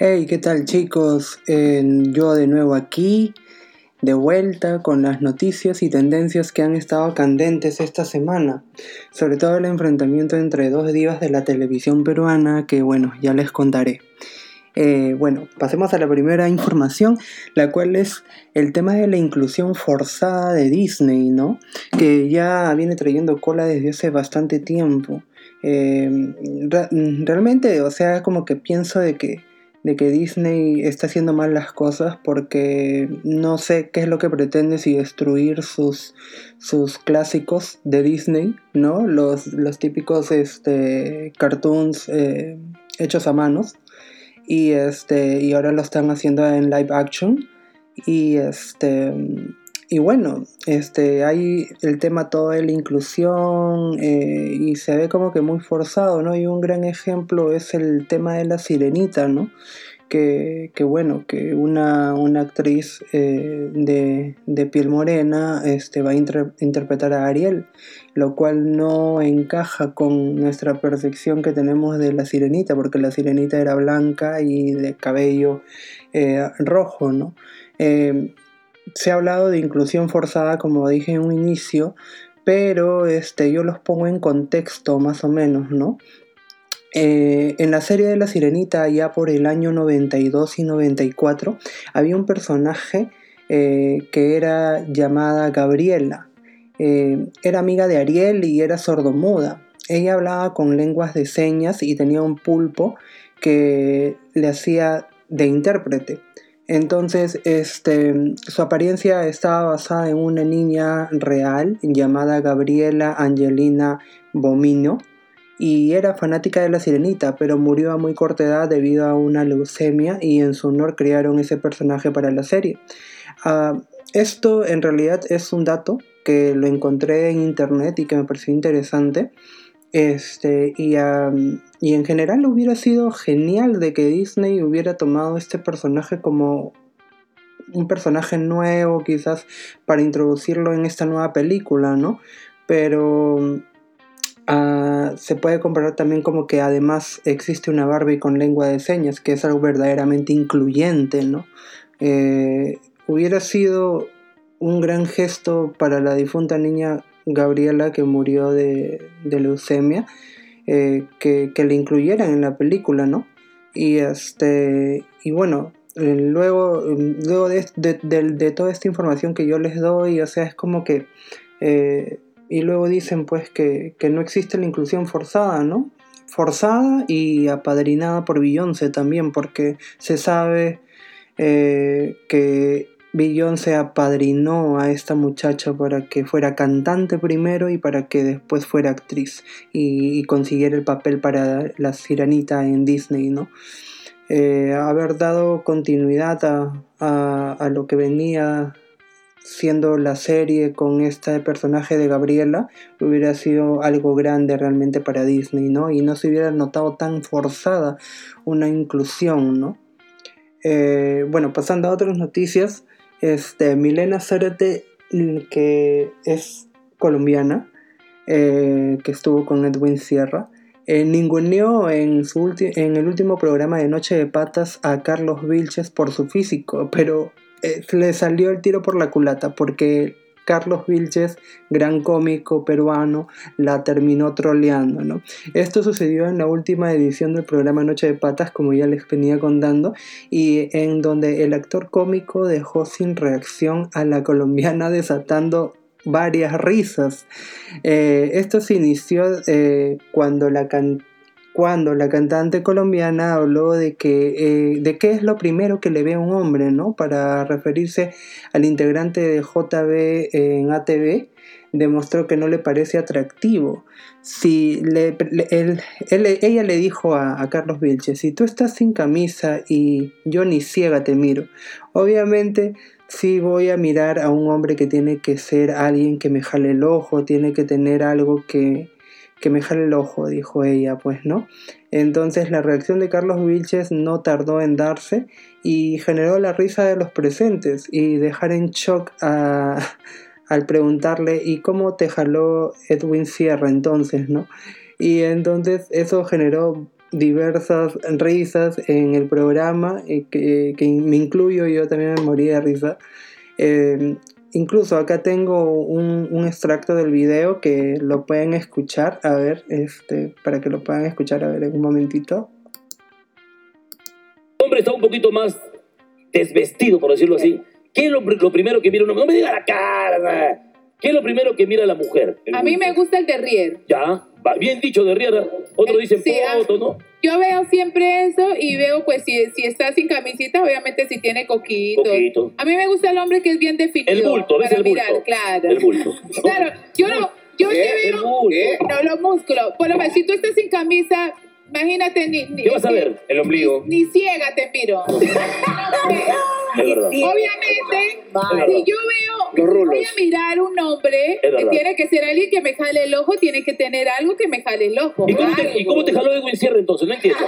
Hey, ¿qué tal chicos? Yo de nuevo aquí, de vuelta con las noticias y tendencias que han estado candentes esta semana. Sobre todo el enfrentamiento entre dos divas de la televisión peruana, que bueno, ya les contaré. Pasemos a la primera información, la cual es el tema de la inclusión forzada de Disney, ¿no? Que ya viene trayendo cola desde hace bastante tiempo. Realmente, o sea, como que pienso de que Disney está haciendo mal las cosas, porque no sé qué es lo que pretende, si destruir sus clásicos de Disney, ¿no? Los típicos cartoons hechos a manos, y ahora lo están haciendo en live action, y hay el tema todo de la inclusión, y se ve como que muy forzado, ¿no? Y un gran ejemplo es el tema de la Sirenita, ¿no? Que una actriz de piel morena va a interpretar a Ariel, lo cual no encaja con nuestra percepción que tenemos de la Sirenita, porque la Sirenita era blanca y de cabello rojo, ¿no? Se ha hablado de inclusión forzada, como dije en un inicio, pero yo los pongo en contexto más o menos, ¿no? En la serie de La Sirenita, allá por el año 92 y 94, había un personaje que era llamada Gabriela. Era amiga de Ariel y era sordomuda. Ella hablaba con lenguas de señas y tenía un pulpo que le hacía de intérprete. Entonces, su apariencia estaba basada en una niña real llamada Gabriela Angelina Bomino, y era fanática de la Sirenita, pero murió a muy corta edad debido a una leucemia, y en su honor crearon ese personaje para la serie. Esto en realidad es un dato que lo encontré en internet y que me pareció interesante. Y en general hubiera sido genial de que Disney hubiera tomado este personaje como un personaje nuevo, quizás para introducirlo en esta nueva película, ¿no? Pero se puede comparar también como que además existe una Barbie con lengua de señas, que es algo verdaderamente incluyente, ¿no? Hubiera sido un gran gesto para la difunta niña Gabriela, que murió de leucemia, que le incluyeran en la película, ¿no? Luego de toda esta información que yo les doy, o sea, es como que y luego dicen pues que no existe la inclusión forzada, ¿no? Forzada y apadrinada por Beyoncé también, porque se sabe que Beyoncé apadrinó a esta muchacha para que fuera cantante primero y para que después fuera actriz y consiguiera el papel para la Sirenita en Disney, ¿no? Haber dado continuidad a lo que venía siendo la serie con este personaje de Gabriela hubiera sido algo grande realmente para Disney, ¿no? Y no se hubiera notado tan forzada una inclusión, ¿no? Pasando a otras noticias. Milena Zárate, que es colombiana, que estuvo con Edwin Sierra, ninguneó en el último programa de Noche de Patas a Carlos Vilches por su físico, pero le salió el tiro por la culata, porque Carlos Vilches, gran cómico peruano, la terminó troleando, ¿no? Esto sucedió en la última edición del programa Noche de Patas, como ya les venía contando, y en donde el actor cómico dejó sin reacción a la colombiana, desatando varias risas. Esto se inició cuando la cantante colombiana habló de qué es lo primero que le ve a un hombre, ¿no? Para referirse al integrante de JB en ATV, demostró que no le parece atractivo. Ella le dijo a Carlos Vilches: si tú estás sin camisa y yo ni ciega te miro, obviamente sí voy a mirar a un hombre que tiene que ser alguien que me jale el ojo, tiene que tener algo que me jale el ojo, dijo ella, pues, ¿no? Entonces la reacción de Carlos Vilches no tardó en darse y generó la risa de los presentes y dejar en shock al preguntarle: ¿y cómo te jaló Edwin Sierra entonces, no? Y entonces eso generó diversas risas en el programa, que me incluyo, yo también me morí de risa. Incluso acá tengo un extracto del video que lo pueden escuchar, a ver, para que lo puedan escuchar, a ver, en un momentito. El hombre está un poquito más desvestido, por decirlo así. ¿Qué es lo primero que mira un hombre? No me diga la cara, nada. ¿Qué es lo primero que mira la mujer? A mí me gusta el derrier. Ya, bien dicho, derrier. Otros dicen poto, ¿no? Yo veo siempre eso y veo, pues, si está sin camisita, obviamente si tiene coquito. A mí me gusta el hombre que es bien definido. El bulto, ¿ves el bulto? Mirar, claro. El bulto. Claro, yo te veo... No, los músculos. Por lo menos, si tú estás sin camisa... Imagínate, ni ¿qué vas a ver? El ombligo. Ni ciega te miro. Obviamente, si yo veo, voy a mirar un hombre, que tiene que ser alguien que me jale el ojo, tiene que tener algo que me jale el ojo. ¿Y cómo te jaló Edwin Sierra entonces? No entiendo.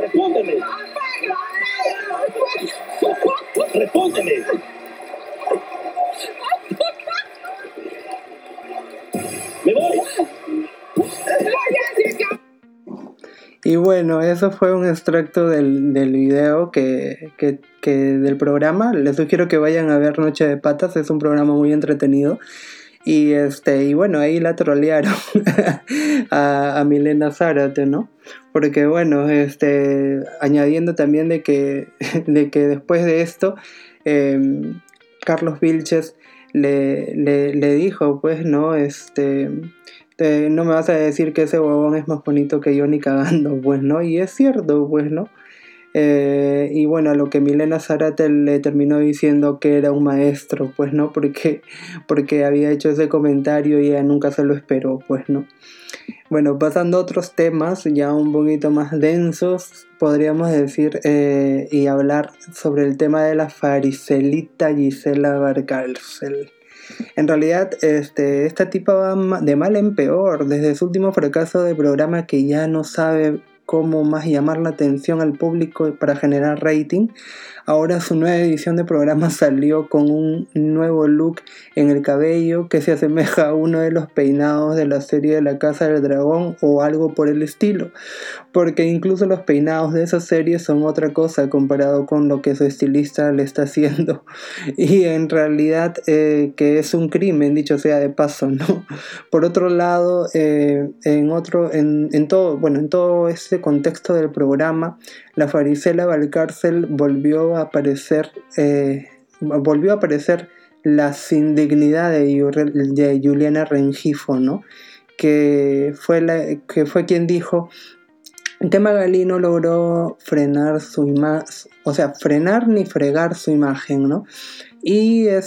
Respóndeme. Y bueno, eso fue un extracto del video que del programa. Les sugiero que vayan a ver Noche de Patas, es un programa muy entretenido. Y y bueno, ahí la trolearon a Milena Zárate, ¿no? Porque bueno, añadiendo también de que después de esto, Carlos Vilches le dijo, pues, ¿no? No me vas a decir que ese huevón es más bonito que yo ni cagando, pues, ¿no? Y es cierto, pues, ¿no? Y bueno, a lo que Milena Zárate le terminó diciendo que era un maestro, pues, ¿no? Porque había hecho ese comentario y ella nunca se lo esperó, pues, ¿no? Bueno, pasando a otros temas ya un poquito más densos, podríamos decir, y hablar sobre el tema de la faricelita Gisela Valcárcel. En realidad, esta tipa va de mal en peor, desde su último fracaso de programa que ya no sabe cómo más llamar la atención al público para generar rating. Ahora su nueva edición de programa salió con un nuevo look en el cabello que se asemeja a uno de los peinados de la serie de La Casa del Dragón o algo por el estilo, porque incluso los peinados de esa serie son otra cosa comparado con lo que su estilista le está haciendo, y en realidad que es un crimen, dicho sea de paso, ¿no? Por otro lado, en todo ese contexto del programa, la Gisela Valcárcel volvió a aparecer la sin dignidad de Juliana Rengifo, ¿no? que fue quien dijo que Magaly no logró frenar su imagen, o sea, frenar ni fregar su imagen, ¿no? Y a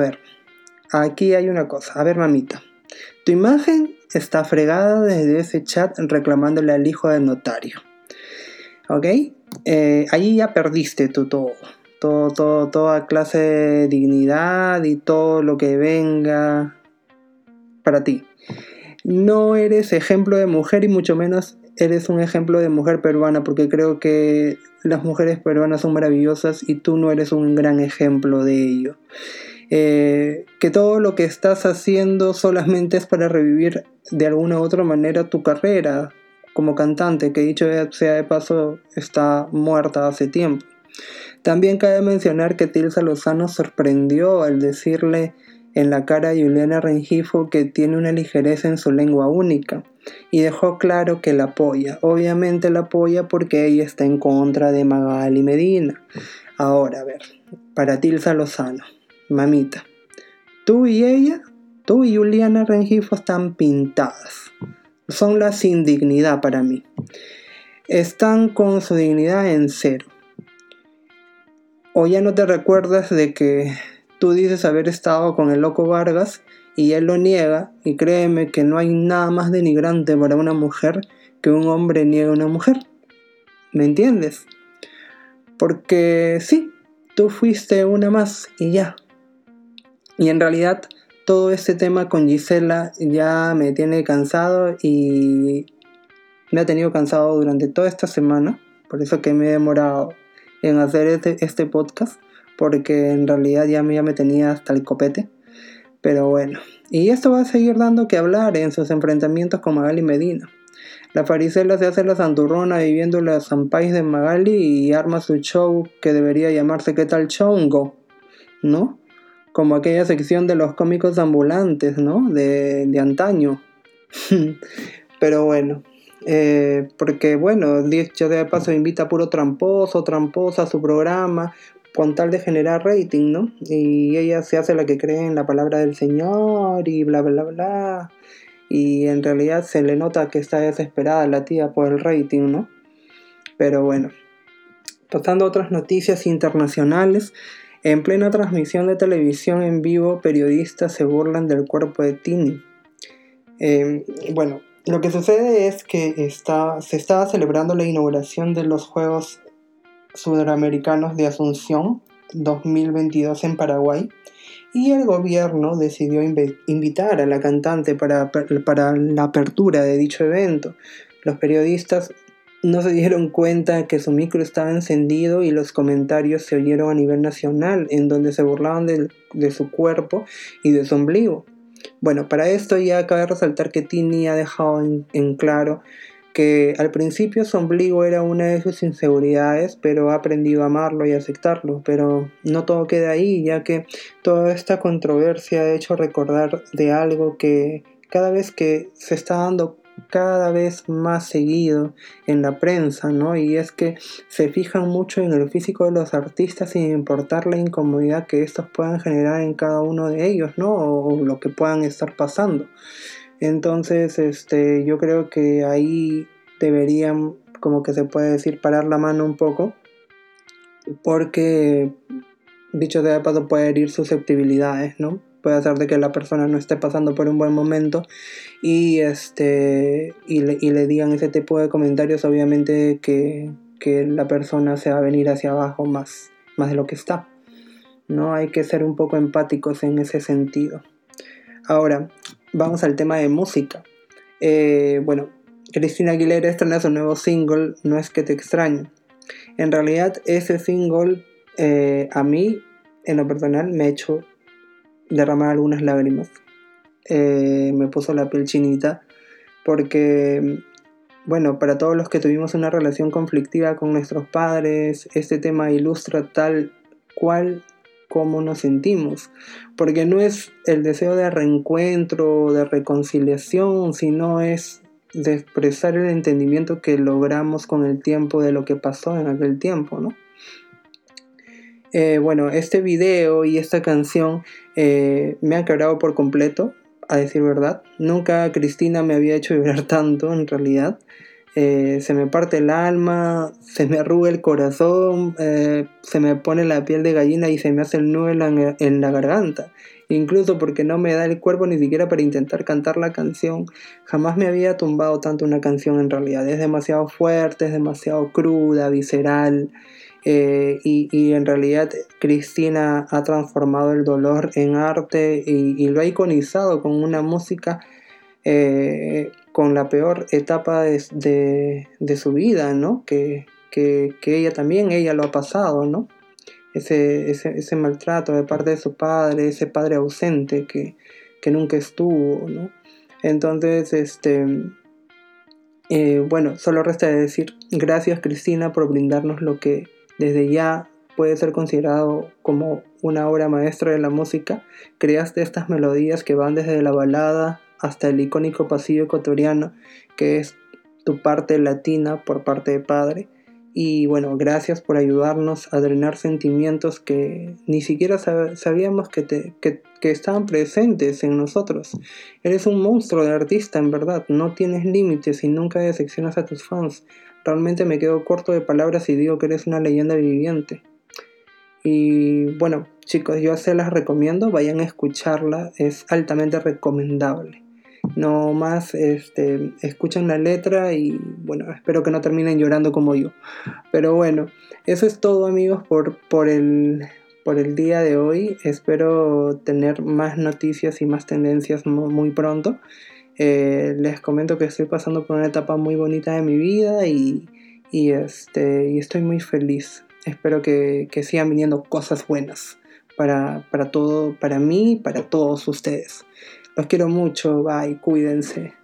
ver, aquí hay una cosa, a ver, mamita, tu imagen está fregada desde ese chat reclamándole al hijo del notario. ¿Ok? Ahí ya perdiste tú todo, toda clase de dignidad y todo lo que venga para ti. No eres ejemplo de mujer y mucho menos eres un ejemplo de mujer peruana, porque creo que las mujeres peruanas son maravillosas y tú no eres un gran ejemplo de ello. Que todo lo que estás haciendo solamente es para revivir de alguna u otra manera tu carrera como cantante, que dicho sea de paso está muerta hace tiempo. También cabe mencionar que Tilsa Lozano sorprendió al decirle en la cara a Juliana Rengifo que tiene una ligereza en su lengua única, y dejó claro que la apoya, obviamente la apoya porque ella está en contra de Magaly Medina. Ahora, a ver, para Tilsa Lozano, mamita, tú y Juliana Rengifo están pintadas. Son la sin dignidad para mí. Están con su dignidad en cero. O ya no te recuerdas de que tú dices haber estado con el loco Vargas y él lo niega. Y créeme que no hay nada más denigrante para una mujer que un hombre niegue a una mujer. ¿Me entiendes? Porque sí, tú fuiste una más y ya. Y en realidad... todo este tema con Gisela ya me tiene cansado y me ha tenido cansado durante toda esta semana. Por eso que me he demorado en hacer este podcast, porque en realidad ya me tenía hasta el copete. Pero bueno, y esto va a seguir dando que hablar en sus enfrentamientos con Magaly Medina. La Farisela se hace la santurrona viviendo las zampais de Magaly y arma su show que debería llamarse ¿Qué tal chongo? ¿No? Como aquella sección de los cómicos ambulantes, ¿no? De antaño. Pero bueno, porque bueno, dicho de paso, invita a puro tramposo, tramposa a su programa con tal de generar rating, ¿no? Y ella se hace la que cree en la palabra del Señor y bla, bla, bla. Y en realidad se le nota que está desesperada la tía por el rating, ¿no? Pero bueno, pasando a otras noticias internacionales. En plena transmisión de televisión en vivo, periodistas se burlan del cuerpo de Tini. Bueno, lo que sucede es que se estaba celebrando la inauguración de los Juegos Sudamericanos de Asunción 2022 en Paraguay, y el gobierno decidió invitar a la cantante para la apertura de dicho evento. Los periodistas no se dieron cuenta que su micro estaba encendido y los comentarios se oyeron a nivel nacional, en donde se burlaban de su cuerpo y de su ombligo. Bueno, para esto ya cabe resaltar que Tini ha dejado en claro que al principio su ombligo era una de sus inseguridades, pero ha aprendido a amarlo y aceptarlo. Pero no todo queda ahí, ya que toda esta controversia ha hecho recordar de algo que cada vez que se está dando cada vez más seguido en la prensa, ¿no? Y es que se fijan mucho en el físico de los artistas sin importar la incomodidad que estos puedan generar en cada uno de ellos, ¿no? O lo que puedan estar pasando. Entonces, yo creo que ahí deberían, como que se puede decir, parar la mano un poco, porque dicho sea de paso puede herir susceptibilidades, ¿no? Puede hacer de que la persona no esté pasando por un buen momento y le digan ese tipo de comentarios, obviamente que la persona se va a venir hacia abajo más de lo que está, ¿no? Hay que ser un poco empáticos en ese sentido. Ahora, vamos al tema de música. Bueno, Christina Aguilera estrena su nuevo single, No es que te extraño. En realidad, ese single, a mí, en lo personal, me ha hecho derramar algunas lágrimas. Me puso la piel chinita porque, bueno, para todos los que tuvimos una relación conflictiva con nuestros padres, este tema ilustra tal cual cómo nos sentimos, porque no es el deseo de reencuentro, de reconciliación, sino es de expresar el entendimiento que logramos con el tiempo de lo que pasó en aquel tiempo, ¿no? Bueno, este video y esta canción me han quebrado por completo, a decir verdad. Nunca Christina me había hecho vibrar tanto, en realidad. Se me parte el alma, se me arruga el corazón, se me pone la piel de gallina y se me hace el nudo en la garganta. Incluso porque no me da el cuerpo ni siquiera para intentar cantar la canción. Jamás me había tumbado tanto una canción, en realidad. Es demasiado fuerte, es demasiado cruda, visceral. Y en realidad Christina ha transformado el dolor en arte y lo ha iconizado con una música con la peor etapa de su vida, ¿no? Que ella lo ha pasado, ¿no? Ese maltrato de parte de su padre, ese padre ausente que nunca estuvo, ¿no? Entonces, bueno, solo resta decir gracias, Christina, por brindarnos lo que desde ya puede ser considerado como una obra maestra de la música. Creaste estas melodías que van desde la balada hasta el icónico pasillo ecuatoriano, que es tu parte latina por parte de padre. Y bueno, gracias por ayudarnos a drenar sentimientos que ni siquiera sabíamos que estaban presentes en nosotros. Eres un monstruo de artista, en verdad. No tienes límites y nunca decepcionas a tus fans. Realmente me quedo corto de palabras y digo que eres una leyenda viviente. Y bueno, chicos, yo se las recomiendo, vayan a escucharla, es altamente recomendable. No más, escuchan la letra y bueno, espero que no terminen llorando como yo. Pero bueno, eso es todo, amigos, por el día de hoy. Espero tener más noticias y más tendencias muy pronto. Les comento que estoy pasando por una etapa muy bonita de mi vida y estoy muy feliz. Espero que sigan viniendo cosas buenas para todo, para mí y para todos ustedes. Los quiero mucho, bye, cuídense.